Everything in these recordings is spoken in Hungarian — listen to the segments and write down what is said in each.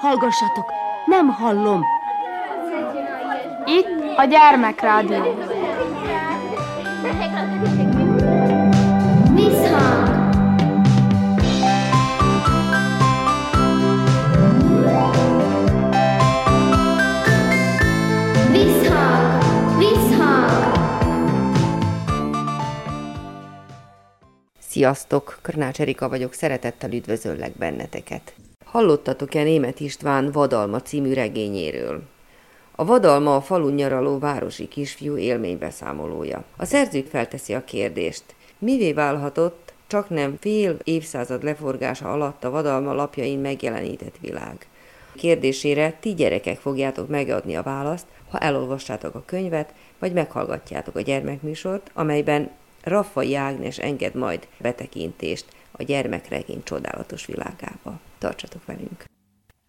Hallgassatok! Nem hallom! Itt a Gyermekrádió. Visszhang! Visszhang! Visszhang! Sziasztok! Kornács Erika vagyok, szeretettel üdvözöllek benneteket. Hallottatok-e Németh István Vadalma című regényéről? A Vadalma a falun nyaraló városi kisfiú élménybeszámolója. A szerző felteszi a kérdést, mivé válhatott csaknem fél évszázad leforgása alatt a Vadalma lapjain megjelenített világ. Kérdésére ti gyerekek fogjátok megadni a választ, ha elolvassátok a könyvet, vagy meghallgatjátok a gyermekműsort, amelyben Raffai Ágnes enged majd betekintést a gyermekregény csodálatos világába. Tartsatok velünk!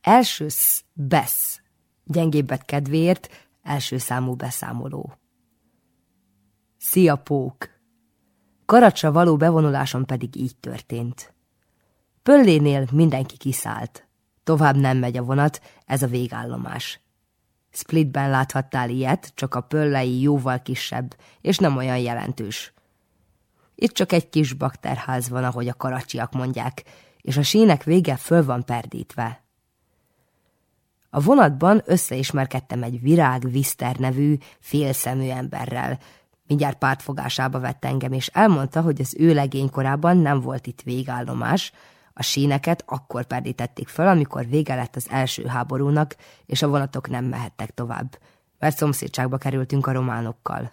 Első besz. Gyengébbet kedvéért első számú beszámoló. Szia, Pók! Karacsa való bevonuláson pedig így történt. Pöllénél mindenki kiszállt. Tovább nem megy a vonat, ez a végállomás. Splitben láthattál ilyet, csak a pöllei jóval kisebb, és nem olyan jelentős. Itt csak egy kis bakterház van, ahogy a karacsiak mondják, és a sínek vége föl van perdítve. A vonatban összeismerkedtem egy Virág Viszter nevű, félszemű emberrel. Mindjárt pártfogásába vett engem, és elmondta, hogy az ő legénykorában nem volt itt végállomás. A síneket akkor perdítették fel, amikor vége lett az első háborúnak, és a vonatok nem mehettek tovább, mert szomszédságba kerültünk a románokkal.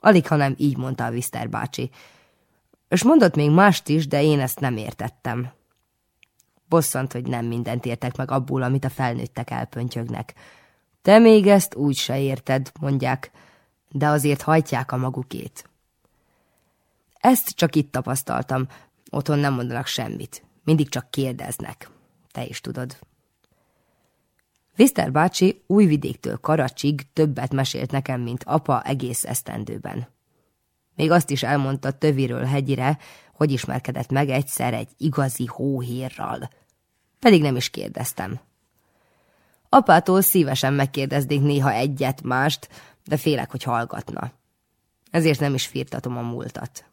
Alighanem így mondta a Viszter bácsi. És mondott még mást is, de én ezt nem értettem. Bosszant, hogy nem mindent értek meg abból, amit a felnőttek elpöntyögnek. Te még ezt úgy se érted, mondják, de azért hajtják a magukét. Ezt csak itt tapasztaltam, otthon nem mondanak semmit, mindig csak kérdeznek. Te is tudod. Viszter bácsi Újvidéktől Karacsig többet mesélt nekem, mint apa egész esztendőben. Még azt is elmondta töviről hegyire, hogy ismerkedett meg egyszer egy igazi hóhérral. Pedig nem is kérdeztem. Apától szívesen megkérdeznék néha egyet-mást, de félek, hogy hallgatna. Ezért nem is firtatom a múltat.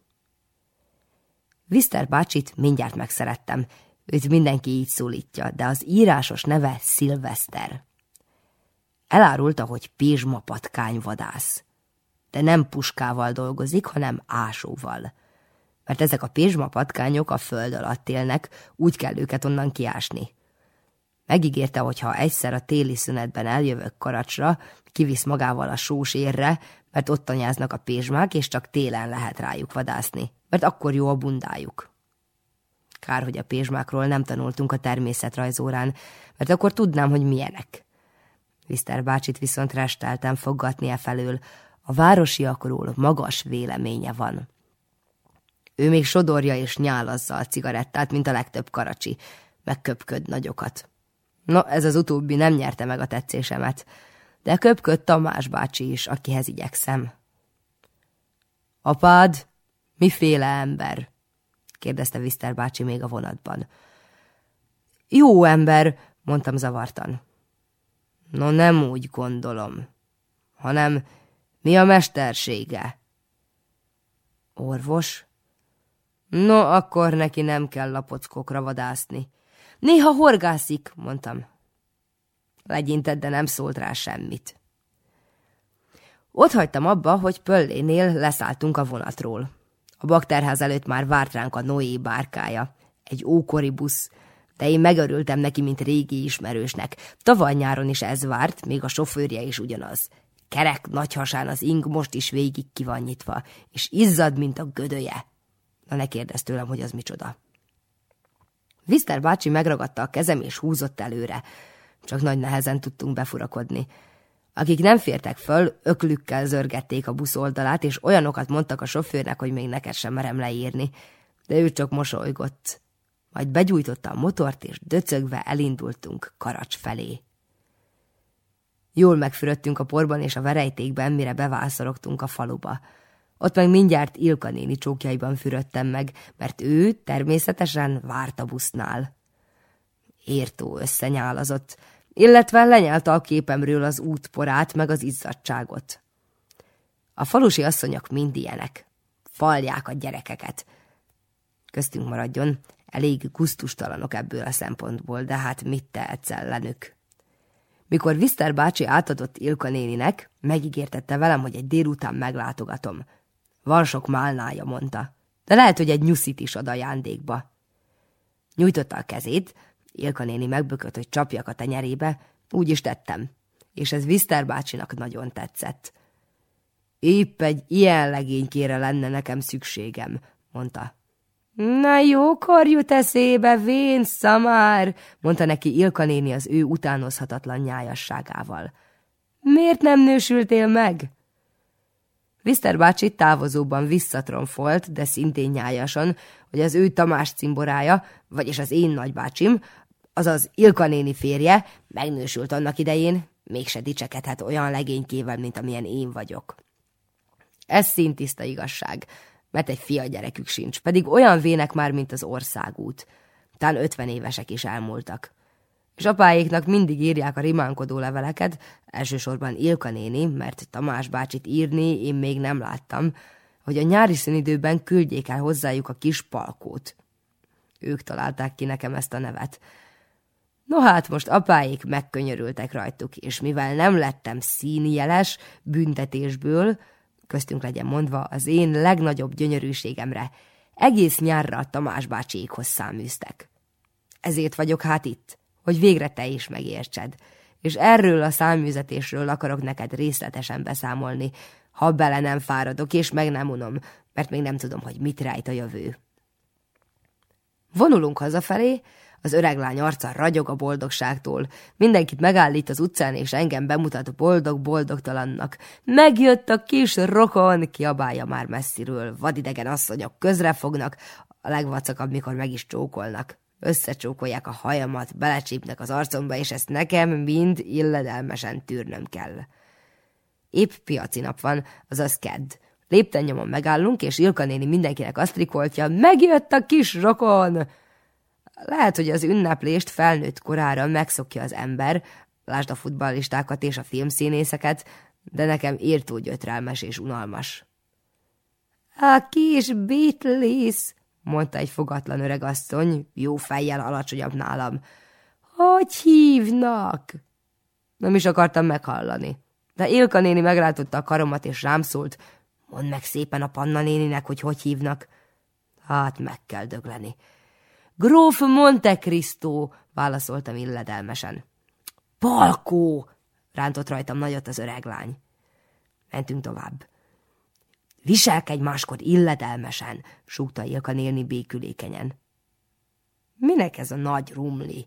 Viszter bácsit mindjárt megszerettem. Őt mindenki így szólítja, de az írásos neve Szilveszter. Elárulta, hogy pézsmapatkányvadász. De nem puskával dolgozik, hanem ásóval. Mert ezek a pézsmapatkányok a föld alatt élnek, úgy kell őket onnan kiásni. Megígérte, hogy ha egyszer a téli szünetben eljövök Karacsra, kivisz magával a Sósérre, mert ott tanyáznak a pézsmák, és csak télen lehet rájuk vadászni, mert akkor jó a bundájuk. Kár, hogy a pézsmákról nem tanultunk a természetrajzórán, mert akkor tudnám, hogy milyenek. Viszter bácsit viszont resteltem foggatni e felől, a városiakról magas véleménye van. Ő még sodorja és nyálazza a cigarettát, mint a legtöbb karacsi, meg köpköd nagyokat. No, ez az utóbbi nem nyerte meg a tetszésemet, de köpköd Tamás bácsi is, akihez igyekszem. Apád, miféle ember? kérdezte Viszter bácsi még a vonatban. Jó ember, mondtam zavartan. No, nem úgy gondolom, hanem mi a mestersége? Orvos? No, akkor neki nem kell lapockokra vadászni. Néha horgászik, mondtam. Legyintett, de nem szólt rá semmit. Ott hagytam abba, hogy Pöllénél leszálltunk a vonatról. A bakterház előtt már várt ránk a Noé bárkája, egy ókori busz, de én megörültem neki, mint régi ismerősnek. Tavaly nyáron is ez várt, még a sofőrje is ugyanaz. Kerek nagyhasán az ing most is végig ki van nyitva, és izzad, mint a gödöje. Na ne kérdezz tőlem, hogy az micsoda. Viszter bácsi megragadta a kezem, és húzott előre. Csak nagy nehezen tudtunk befurakodni. Akik nem fértek föl, öklükkel zörgették a busz oldalát, és olyanokat mondtak a sofőrnek, hogy még neked sem merem leírni. De ő csak mosolygott. Majd begyújtotta a motort, és döcögve elindultunk Karacs felé. Jól megfürödtünk a porban és a verejtékben, mire bevászorogtunk a faluba. Ott meg mindjárt Ilka néni csókjaiban fürödtem meg, mert ő természetesen várt a busznál. Értó összenyálazott, illetve lenyelte a képemről az útporát meg az izzadságot. A falusi asszonyok mind ilyenek. Falják a gyerekeket. Köztünk maradjon, elég gusztustalanok ebből a szempontból, de hát mit tehetsz ellenük? Mikor Viszter bácsi átadott Ilka néninek, megígértette velem, hogy egy délután meglátogatom. Van sok málnája, mondta, de lehet, hogy egy nyuszit is ad ajándékba. Nyújtotta a kezét, Ilka néni megbökött, hogy csapjak a tenyerébe, úgy is tettem, és ez Viszter bácsinak nagyon tetszett. Épp egy ilyen legénykére lenne nekem szükségem, mondta. Na jókor jut eszébe, vén szamár, mondta neki Ilka néni az ő utánozhatatlan nyájasságával. Miért nem nősültél meg? Viszter bácsi távozóban visszatronfolt, de szintén nyájasan, hogy az ő Tamás cimborája, vagyis az én nagybácsim, azaz Ilka néni férje, megnősült annak idején, mégse dicsekedhet olyan legénykével, mint amilyen én vagyok. Ez szintiszta igazság, mert egy fia gyerekük sincs, pedig olyan vének már, mint az országút. Tán 50 évesek is elmúltak. És apáéknak mindig írják a rimánkodó leveleket, elsősorban Ilka néni, mert Tamás bácsit írni én még nem láttam, hogy a nyári szünidőben küldjék el hozzájuk a kis Palkót. Ők találták ki nekem ezt a nevet. No hát most apáék megkönyörültek rajtuk, és mivel nem lettem színjeles büntetésből, köztünk legyen mondva, az én legnagyobb gyönyörűségemre egész nyárra a Tamás bácsiékhoz száműztek. Ezért vagyok hát itt, hogy végre te is megértsed, és erről a száműzetésről akarok neked részletesen beszámolni, ha bele nem fáradok, és meg nem unom, mert még nem tudom, hogy mit rejt a jövő. Vonulunk hazafelé, az öreg lány arca ragyog a boldogságtól. Mindenkit megállít az utcán, és engem bemutat boldog-boldogtalannak. Megjött a kis rokon, kiabálja már messziről. Vadidegen asszonyok közrefognak, a legvacakabb, mikor meg is csókolnak. Összecsókolják a hajamat, belecsípnek az arcomba, és ezt nekem mind illedelmesen tűrnöm kell. Épp piaci nap van, azaz kedd. Lépten-nyomon megállunk, és Ilka néni mindenkinek azt rikoltja, megjött a kis rokon! Lehet, hogy az ünneplést felnőtt korára megszokja az ember, lásd a futballistákat és a filmszínészeket, de nekem írtó gyötrelmes és unalmas. A kis Beatles, mondta egy fogatlan öregasszony, jó fejjel alacsonyabb nálam. Hogy hívnak? Nem is akartam meghallani, de Ilka néni megrátotta a karomat és rám szólt, mondd meg szépen a Panna néninek, hogy hívnak. Hát meg kell dögleni. Gróf Monte Cristo, válaszoltam illedelmesen. Palkó, rántott rajtam nagyot az öreg lány. Mentünk tovább. Viselkedj máskor illedelmesen, súgta Ilka néni békülékenyen. Minek ez a nagy rumli?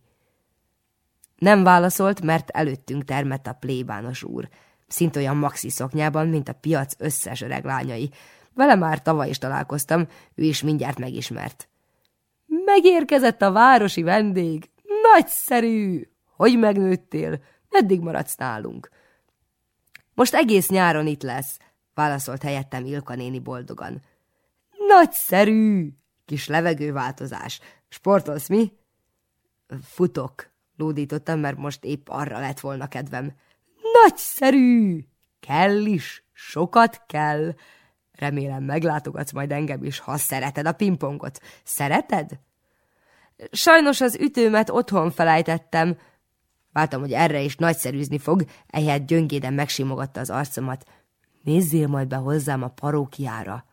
Nem válaszolt, mert előttünk termett a plébános úr. Szint olyan maxi szoknyában, mint a piac összes öreg lányai. Vele már tavaly is találkoztam, ő is mindjárt megismert. Megérkezett a városi vendég. Nagyszerű! Hogy megnőttél? Meddig maradsz nálunk? Most egész nyáron itt lesz, válaszolt helyettem Ilka néni boldogan. Nagyszerű! Kis levegőváltozás. Sportolsz mi? Futok, lódítottam, mert most épp arra lett volna kedvem. Nagyszerű! Kell is, sokat kell. Remélem, meglátogatsz majd engem is, ha szereted a pingpongot. Szereted? Sajnos az ütőmet otthon felejtettem. Vártam, hogy erre is nagyszerűzni fog, ehelyett gyöngéden megsimogatta az arcomat. Nézzél majd be hozzám a parókiára.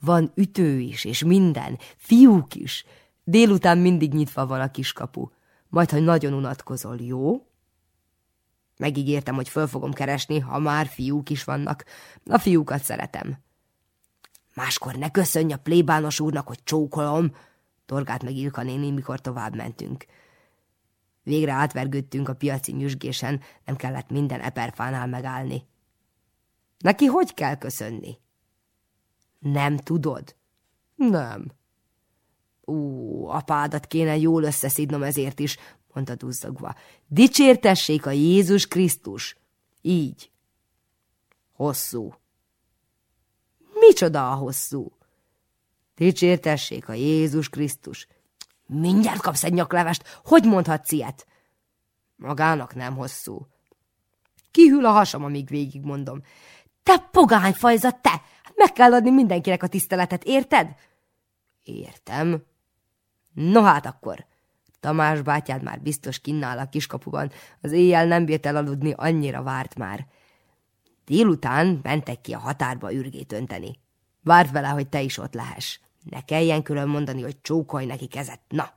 Van ütő is, és minden, fiúk is. Délután mindig nyitva van a kiskapu. Majd, ha nagyon unatkozol, jó? Megígértem, hogy föl fogom keresni, ha már fiúk is vannak. A fiúkat szeretem. Máskor ne köszönj a plébános úrnak, hogy csókolom, torgált meg Ilka néni, mikor tovább mentünk. Végre átvergődtünk a piaci nyüzsgésen, nem kellett minden eperfánál megállni. Neki hogy kell köszönni? Nem tudod? Nem. Apádat kéne jól összeszidnom ezért is, mondta duzzogva. Dicsértessék a Jézus Krisztus. Így. Hosszú. micsoda a hosszú? Dicsértessék a Jézus Krisztus! Mindjárt kapsz egy nyaklevest, hogy mondhatsz ilyet? Magának nem hosszú. Kihűl a hasam, amíg végigmondom. Te pogány fajzat, te! Meg kell adni mindenkinek a tiszteletet, érted? Értem. No hát akkor, Tamás bátyád már biztos kinnál a kiskapuban, az éjjel nem bírt el aludni, annyira várt már. Délután mentek ki a határba ürgét önteni. Várd vele, hogy te is ott lehess. Ne kelljen külön mondani, hogy csókolj neki kezet, na!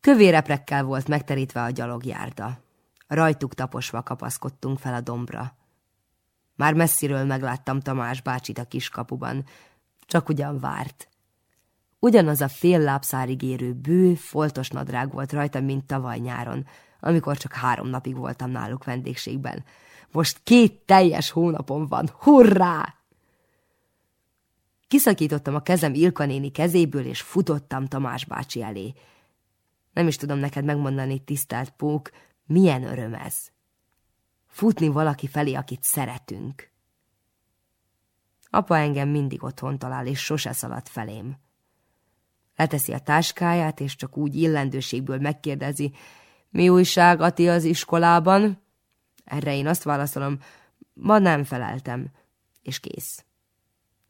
Kövéreprekkel volt megterítve a gyalogjárda. Rajtuk taposva kapaszkodtunk fel a dombra. Már messziről megláttam Tamás bácsit a kiskapuban, csak ugyan várt. Ugyanaz a fél lábszárig érő bő, foltos nadrág volt rajta, mint tavaly nyáron, amikor csak 3 napig voltam náluk vendégségben. Most 2 teljes hónapom van, hurrá! Kiszakítottam a kezem Ilka néni kezéből, és futottam Tamás bácsi elé. Nem is tudom neked megmondani, tisztelt Pók, milyen öröm ez. Futni valaki felé, akit szeretünk. Apa engem mindig otthon talál, és sose szalad felém. Leteszi a táskáját, és csak úgy illendőségből megkérdezi, mi újság, Ati, az iskolában? Erre én azt válaszolom, ma nem feleltem, és kész.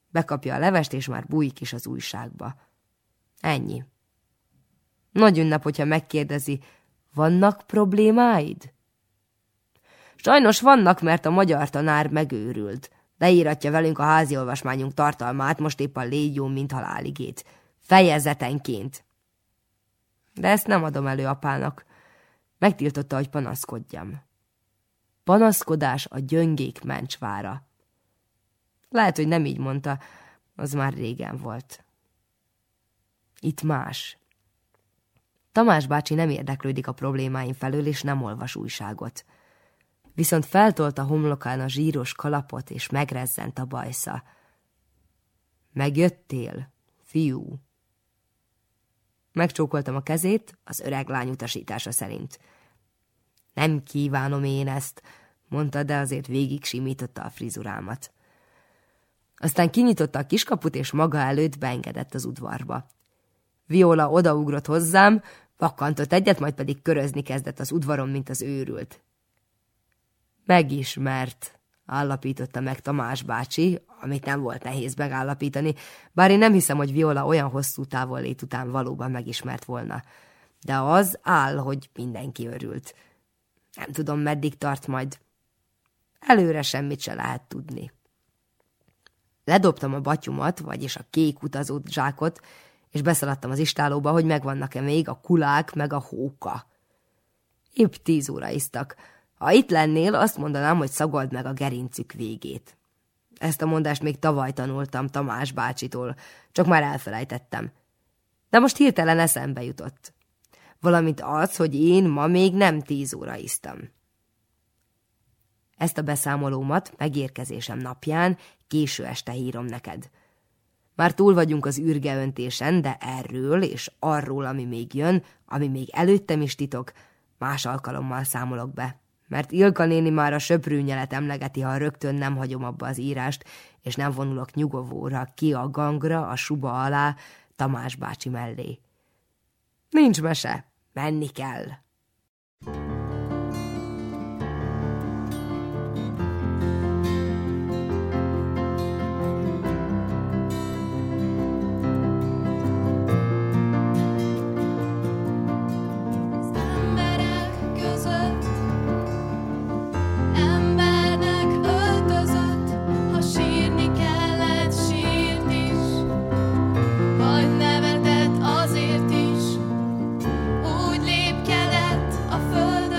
Bekapja a levest, és már bújik is az újságba. Ennyi. Nagy ünnep, hogyha megkérdezi, vannak problémáid? Sajnos vannak, mert a magyar tanár megőrült. Leíratja velünk a házi olvasmányunk tartalmát, most épp a légy jó, mint haláligét. Fejezetenként. De ezt nem adom elő apának. Megtiltotta, hogy panaszkodjam. Panaszkodás a gyöngék mencsvára. Lehet, hogy nem így mondta, az már régen volt. Itt más. Tamás bácsi nem érdeklődik a problémáim felől, és nem olvas újságot. Viszont feltolt a homlokán a zsíros kalapot, és megrezzent a bajsza. Megjöttél, fiú? Megcsókoltam a kezét, az öreg lány utasítása szerint. Nem kívánom én ezt, mondta, de azért végig simította a frizurámat. Aztán kinyitotta a kiskaput, és maga előtt beengedett az udvarba. Viola odaugrott hozzám, vakkantott egyet, majd pedig körözni kezdett az udvaron, mint az őrült. Megismert, állapította meg Tamás bácsi, amit nem volt nehéz megállapítani, bár én nem hiszem, hogy Viola olyan hosszú távollét után valóban megismert volna. De az áll, hogy mindenki örült. Nem tudom, meddig tart majd. Előre semmit se lehet tudni. Ledobtam a batyumat, vagyis a kék utazó zsákot, és beszaladtam az istálóba, hogy megvannak-e még a kulák meg a hóka. Épp 10 óra isztak. Ha itt lennél, azt mondanám, hogy szagold meg a gerincük végét. Ezt a mondást még tavaly tanultam Tamás bácsitól, csak már elfelejtettem. De most hirtelen eszembe jutott. Valamint az, hogy én ma még nem 10 óra isztam. Ezt a beszámolómat megérkezésem napján késő este hírom neked. Már túl vagyunk az ürgeöntésen, de erről és arról, ami még jön, ami még előttem is titok, más alkalommal számolok be. Mert Ilka néni már a söprűnyelet emlegeti, ha rögtön nem hagyom abba az írást, és nem vonulok nyugovóra, ki a gangra, a suba alá, Tamás bácsi mellé. Nincs mese, menni kell. Further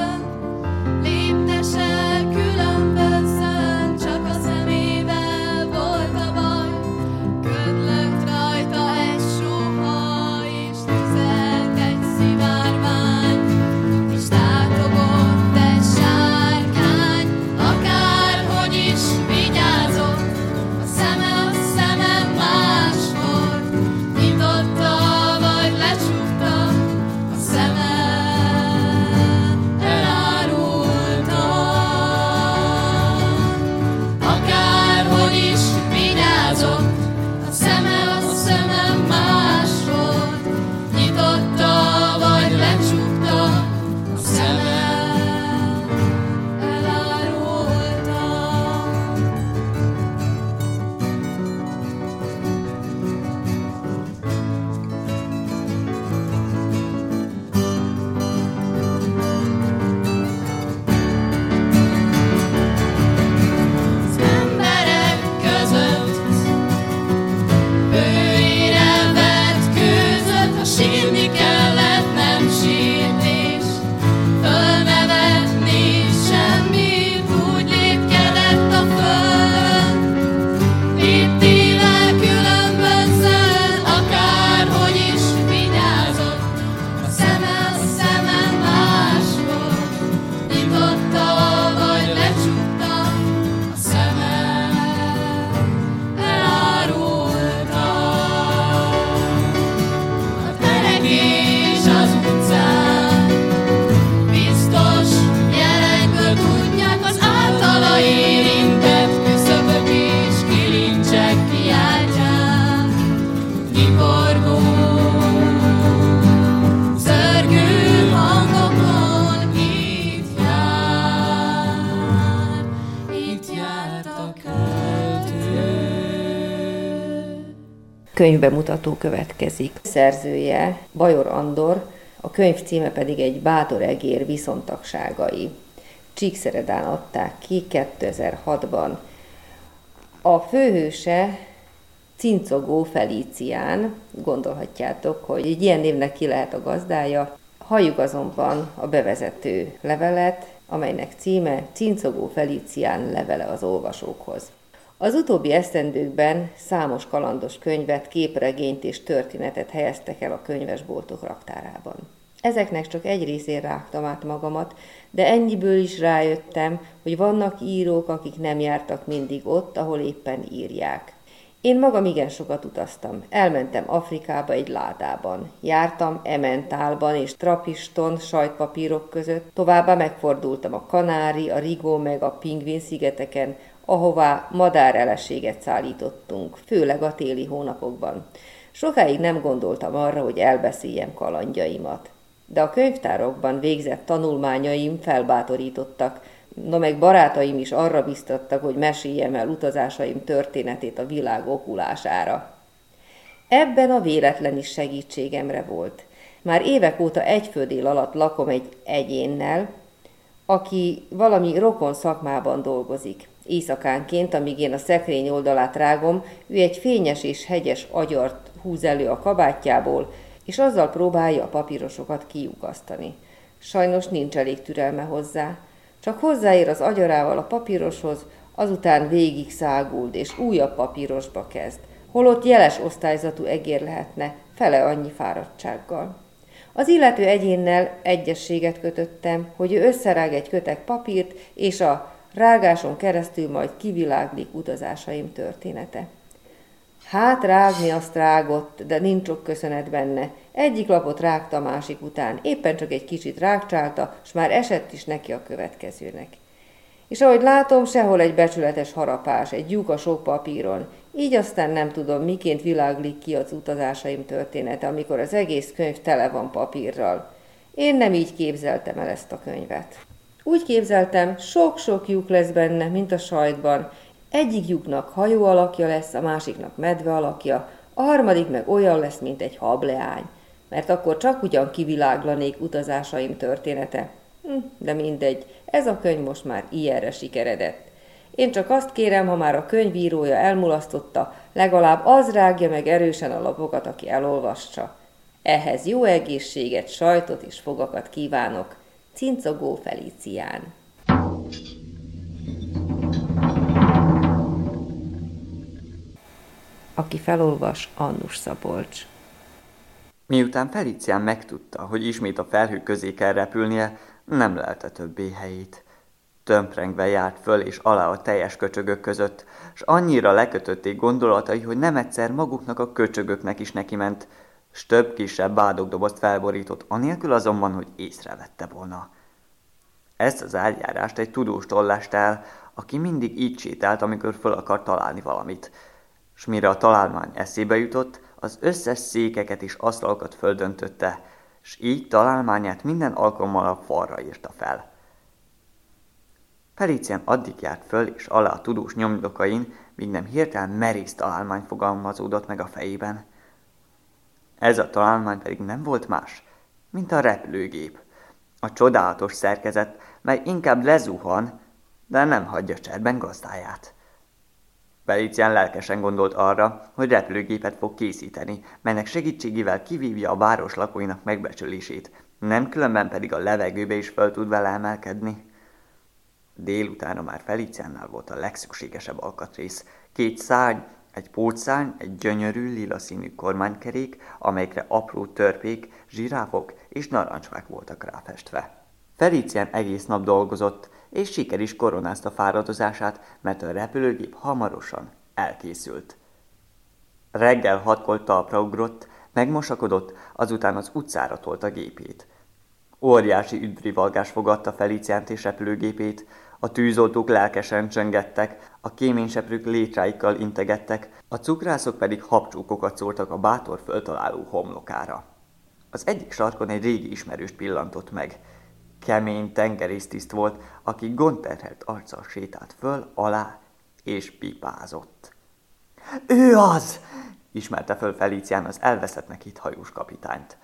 Könyvbemutató következik. Szerzője Bajor Andor, a könyv címe pedig Egy bátor egér viszontagságai. Csíkszeredán adták ki 2006-ban. A főhőse Cincogó Felícián, gondolhatjátok, hogy egy ilyen névnek ki lehet a gazdája. Halljuk azonban a bevezető levelet, amelynek címe Cincogó Felícián levele az olvasókhoz. Az utóbbi esztendőkben számos kalandos könyvet, képregényt és történetet helyeztek el a könyvesboltok raktárában. Ezeknek csak egy részén rágtam át magamat, de ennyiből is rájöttem, hogy vannak írók, akik nem jártak mindig ott, ahol éppen írják. Én magam igen sokat utaztam. Elmentem Afrikába egy ládában. Jártam Ementálban és Trapiston sajtpapírok között, továbbá megfordultam a Kanári, a Rigó meg a Pingvin szigeteken, ahová madáreleséget szállítottunk, főleg a téli hónapokban. Sokáig nem gondoltam arra, hogy elbeszéljem kalandjaimat. De a könyvtárokban végzett tanulmányaim felbátorítottak, no meg barátaim is arra biztattak, hogy meséljem el utazásaim történetét a világ okulására. Ebben a véletlen is segítségemre volt. Már évek óta egy földél alatt lakom egy egyénnel, aki valami rokon szakmában dolgozik. Éjszakánként, amíg én a szekrény oldalát rágom, ő egy fényes és hegyes agyart húz elő a kabátjából, és azzal próbálja a papírosokat kiukasztani. Sajnos nincs elég türelme hozzá. Csak hozzáér az agyarával a papíroshoz, azután végig száguld, és újabb papírosba kezd. Holott jeles osztályzatú egér lehetne, fele annyi fáradtsággal. Az illető egyénnel egyességet kötöttem, hogy ő összerág egy köteg papírt, és a rágáson keresztül majd kiviláglik utazásaim története. Hát rágni azt rágott, de nincs sok köszönet benne. Egyik lapot rágta másik után, éppen csak egy kicsit rágcsálta, s már esett is neki a következőnek. És ahogy látom, sehol egy becsületes harapás, egy lyuk a sok papíron. Így aztán nem tudom, miként világlik ki az utazásaim története, amikor az egész könyv tele van papírral. Én nem így képzeltem el ezt a könyvet. Úgy képzeltem, sok-sok lyuk lesz benne, mint a sajtban. Egyik lyuknak hajó alakja lesz, a másiknak medve alakja, a harmadik meg olyan lesz, mint egy hableány, mert akkor csak ugyan kiviláglanék utazásaim története. De mindegy, ez a könyv most már ilyenre sikeredett. Én csak azt kérem, ha már a könyvírója elmulasztotta, legalább az rágja meg erősen a lapokat, aki elolvassa. Ehhez jó egészséget, sajtot és fogakat kívánok. Cincogó Felícián. Aki felolvas, Annus Szabolcs. Miután Felícián megtudta, hogy ismét a felhők közé kell repülnie, nem lelte többé helyét. Tömprengve járt föl és alá a teljes köcsögök között, s annyira lekötötték gondolatai, hogy nem egyszer maguknak a köcsögöknek is nekiment, s több kisebb bádogdobozt felborított, anélkül azonban, hogy észrevette volna. Ezt az árjárást egy tudóstól leste el, aki mindig így sétált, amikor föl akar találni valamit, s mire a találmány eszébe jutott, az összes székeket és asztalokat földöntötte, s így találmányát minden alkalommal a falra írta fel. Felícián addig járt föl és alá a tudós nyomdokain, míg nem hirtelen merész találmány fogalmazódott meg a fejében. Ez a találmány pedig nem volt más, mint a repülőgép. A csodálatos szerkezet, mely inkább lezuhan, de nem hagyja cserben gazdáját. Felícián lelkesen gondolt arra, hogy repülőgépet fog készíteni, melynek segítségével kivívja a város lakóinak megbecsülését, nem különben pedig a levegőbe is föl tud vele emelkedni. Délutánra már Felíciánnál volt a legszükségesebb alkatrész. 2 szárny, egy pótszárny, egy gyönyörű lila színű kormánykerék, amelyekre apró törpék, zsiráfok és narancsfák voltak ráfestve. Felícián egész nap dolgozott, és siker is koronázta fáradozását, mert a repülőgép hamarosan elkészült. Reggel 6-kor talpra ugrott, megmosakodott, azután az utcára tolt a gépét. Óriási üdvrivalgás fogadta Felíciánt és repülőgépét, A tűzoltók lelkesen csengettek, a kéményseprők létráikkal integettek, a cukrászok pedig habcsókokat szórtak a bátor föltaláló homlokára. Az egyik sarkon egy régi ismerőst pillantott meg. Kemény tengerésztiszt volt, aki gondterhelt arccal sétált föl, alá, és pipázott. – Ő az! – ismerte föl Felícián az elveszettnek hitt hajós kapitányt.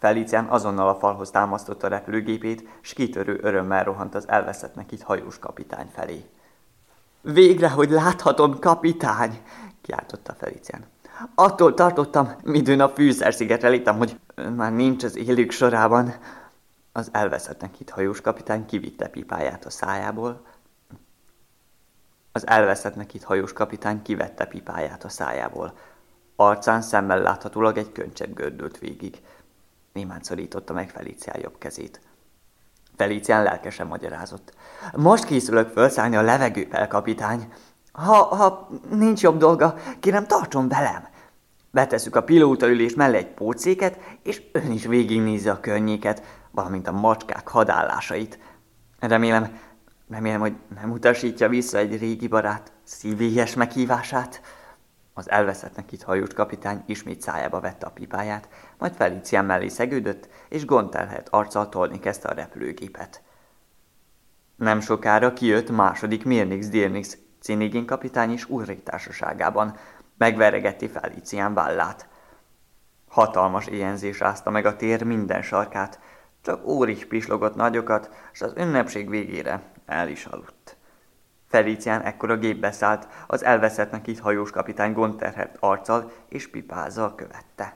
Felícián azonnal a falhoz támasztotta repülőgépét, s kitörő örömmel rohant az elveszettnek itt hajós kapitány felé. – Végre, hogy láthatom, kapitány! – kiáltotta Felícián. – Attól tartottam, midőn a fűszerszigetre léptem, hogy már nincs az élők sorában. Az elveszettnek itt hajós kapitány kivitte pipáját a szájából. Az elveszettnek itt hajós kapitány kivette pipáját a szájából. Arcán szemmel láthatólag egy könycsepp gördült végig. Némán szorította meg Felícián jobb kezét. Felícián lelkesen magyarázott. Most készülök fölszállni a levegővel, kapitány. Ha nincs jobb dolga, kérem tartson velem. Betesszük a pilótaülés mellé egy pótszéket, és ön is végignézi a környéket, valamint a macskák hadállásait. Remélem, hogy nem utasítja vissza egy régi barát szívélyes meghívását. Az elveszettnek itt hajós kapitány ismét szájába vette a pipáját, majd Felícián mellé szegődött, és gondterhelt arccal tolni kezdte a repülőgépet. Nem sokára kijött második Mirnix-Dirnix cínigén kapitány is úrrég társaságában. Megveregetti Felícián vállát. Hatalmas éhenzés rázta meg a tér minden sarkát, csak Órich pislogott nagyokat, s az ünnepség végére el is aludt. Felícián ekkor a gépbe szállt, az elveszettnek itt hajós kapitány gondterhelt arccal és pipázzal követte.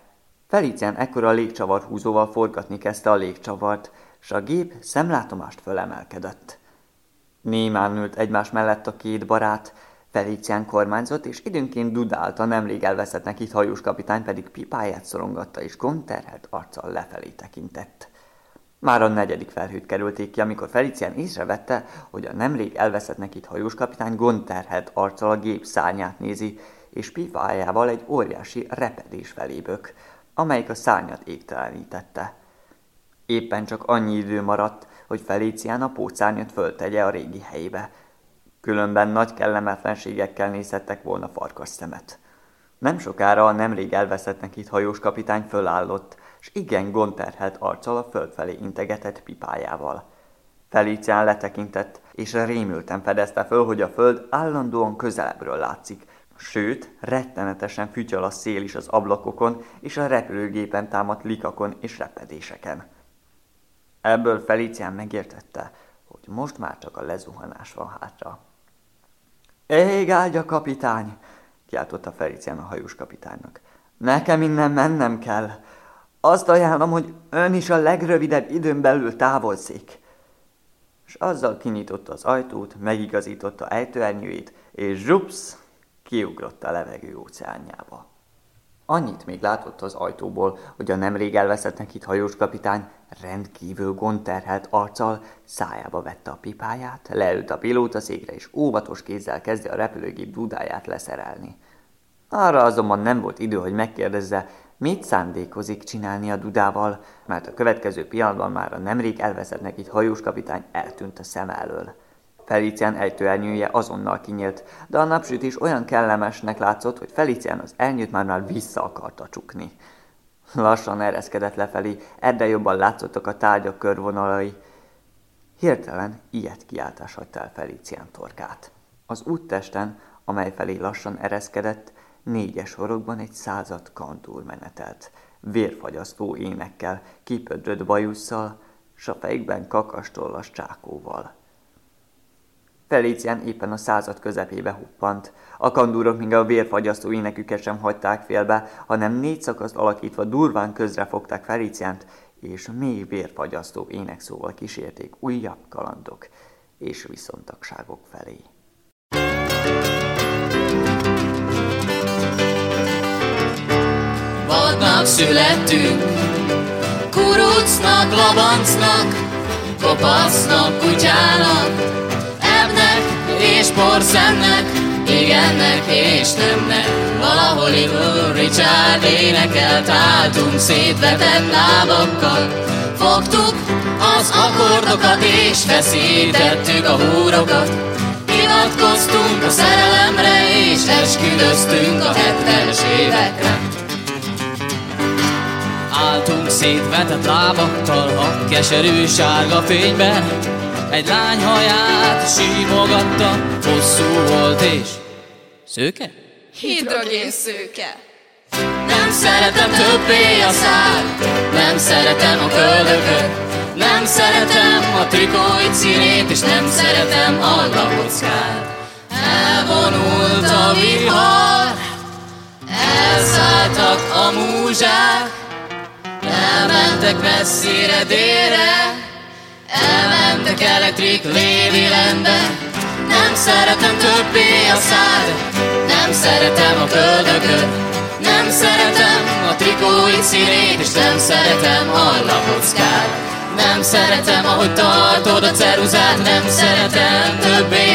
Felícián ekkor a légcsavarhúzóval forgatni kezdte a légcsavart, s a gép szemlátomást fölemelkedett. Némán ült egymás mellett a két barát, Felícián kormányzott, és időnként dudálta, nemrég elveszettnek itt hajós kapitány pedig pipáját szorongatta, és gondterhelt arccal lefelé tekintett. Már a negyedik felhőt kerülték ki, amikor Felícián észrevette, hogy a nemrég elveszettnek itt hajós kapitány gondterhelt arccal a gép szárnyát nézi, és pipájával egy óriási repedés felé bök, amelyik a szárnyat égtelenítette. Éppen csak annyi idő maradt, hogy Felícián a pótszárnyat föltegye a régi helyébe. Különben nagy kellemetlenségekkel nézhettek volna farkas szemet. Nem sokára a nemrég elveszettnek itt hajós kapitány fölállott, s igen gondterhelt arccal a föld felé integetett pipájával. Felícián letekintett, és rémülten fedezte föl, hogy a föld állandóan közelebbről látszik, sőt, rettenetesen fütyöl a szél is az ablakokon és a repülőgépen támadt likakon és repedéseken. Ebből Felícián megértette, hogy most már csak a lezuhanás van hátra. – Ég áldja, kapitány! – kiáltotta Felícián a hajós kapitánynak. – Nekem innen mennem kell! Azt ajánlom, hogy ön is a legrövidebb időn belül távozzék. És azzal kinyitotta az ajtót, megigazította ejtőernyőjét, és zsupsz, kiugrott a levegő óceánjába. Annyit még látott az ajtóból, hogy a nemrég elveszettnek itt hajós kapitány rendkívül gondterhelt arccal szájába vette a pipáját, leült a pilótaszékre, és óvatos kézzel kezdi a repülőgép dudáját leszerelni. Arra azonban nem volt idő, hogy megkérdezze, mit szándékozik csinálni a dudával, mert a következő pillanatban már a nemrég elveszettnek itt hajós kapitány eltűnt a szem elől. Felícián ejtőernyője azonnal kinyílt, de a napsütés olyan kellemesnek látszott, hogy Felícián az elnyőt már vissza akarta csukni. Lassan ereszkedett lefelé, egyre jobban látszottak a tárgyak körvonalai. Hirtelen ilyet kiáltás hagyta el Felícián torkát. Az úttesten, amely felé lassan ereszkedett, négyes horogban egy század kandúr menetelt, vérfagyasztó énekkel, kipödrött bajusszal, s a fejükben kakastollas csákóval. Felícián éppen a század közepébe huppant. A kandúrok még a vérfagyasztó éneküket sem hagyták félbe, hanem négy szakaszt alakítva durván közrefogták Felíciánt, és mély vérfagyasztó énekszóval kísérték újabb kalandok és viszontagságok felé. Vadnap születtünk, kurucnak, labancnak, kopasznak, kutyának, ebnek és porszemnek, igennek és nemnek. Valahol Little Richard énekelt, álltunk szétvetett lábakkal, Fogtuk az akkordokat és feszítettük a húrokat. Hivatkoztunk a szerelemre és esküdöztünk a 70-es évekre. Álltunk szétvetett lábakkal a keserű sárga fényben. Egy lány haját simogatta, hosszú volt és szőke? Hidrogén szőke. Nem szeretem többé a szár, nem szeretem a köldököt, nem szeretem a trikói színét, és nem szeretem a lapockát. Elvonult a vihar, elszálltak a múzsák, elmentek messzire délre, elmentek Electric Ladylandbe. Nem szeretem többé a szád, nem szeretem a köldököt, nem szeretem a trikói színét, és nem szeretem a lapockát. Nem szeretem, ahogy tartod a ceruzát, nem szeretem többé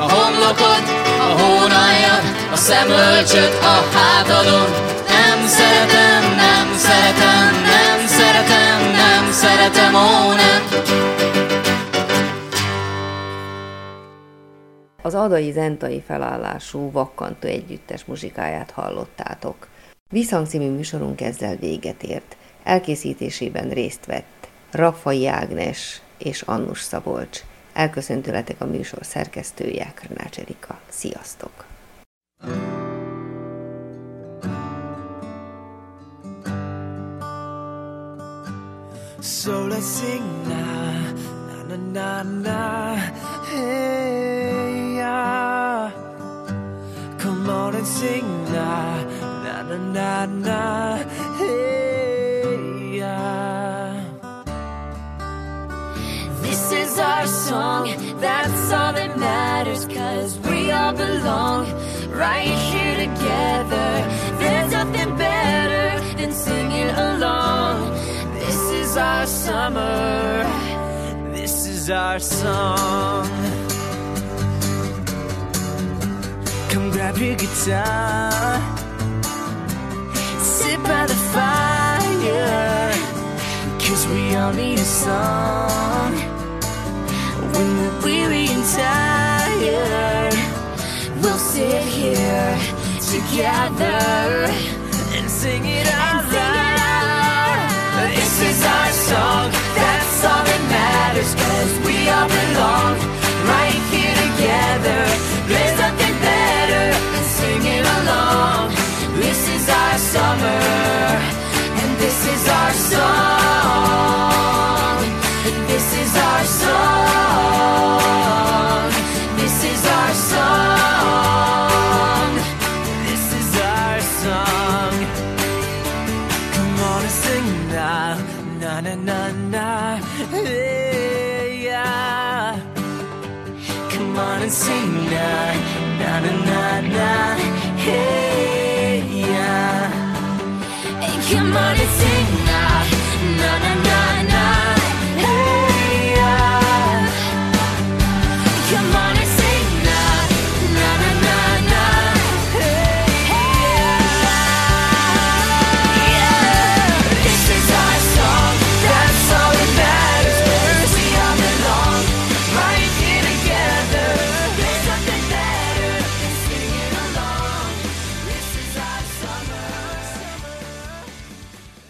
a homlokod, a hónaljad, a szemölcsöd a hátadon. Nem szeretem, nem szeretem, nem szeretem, nem szeretem, ó nem. Az Adai-Zentai felállású vakkantó együttes muzsikáját hallottátok. Visszhang című műsorunk ezzel véget ért. Elkészítésében részt vett Raffai Ágnes és Annus Szabolcs. Elköszön tőletek a műsor szerkesztője, Kornács Erika. Sziasztok! So let's sing na, na, na, na, hey. Come on and sing na na na na na, hey yeah. This is our song, that's all that matters, 'cause we all belong right here together. There's nothing better than singing along. This is our summer, this is our song. Come grab your guitar, sit by the fire, 'cause we all need a song. When we're weary and tired, we'll sit here together and sing it out loud. This is our song, that's all that matters, 'cause we all belong right here together. There's nothing better than singing along. This is our summer, and this is our song, and this is our song, this is our song, this is our song. Come on and sing now, na na na na, hey yeah. Come on and sing now. Na na na na, hey yeah. And come on and sing na, na na na na.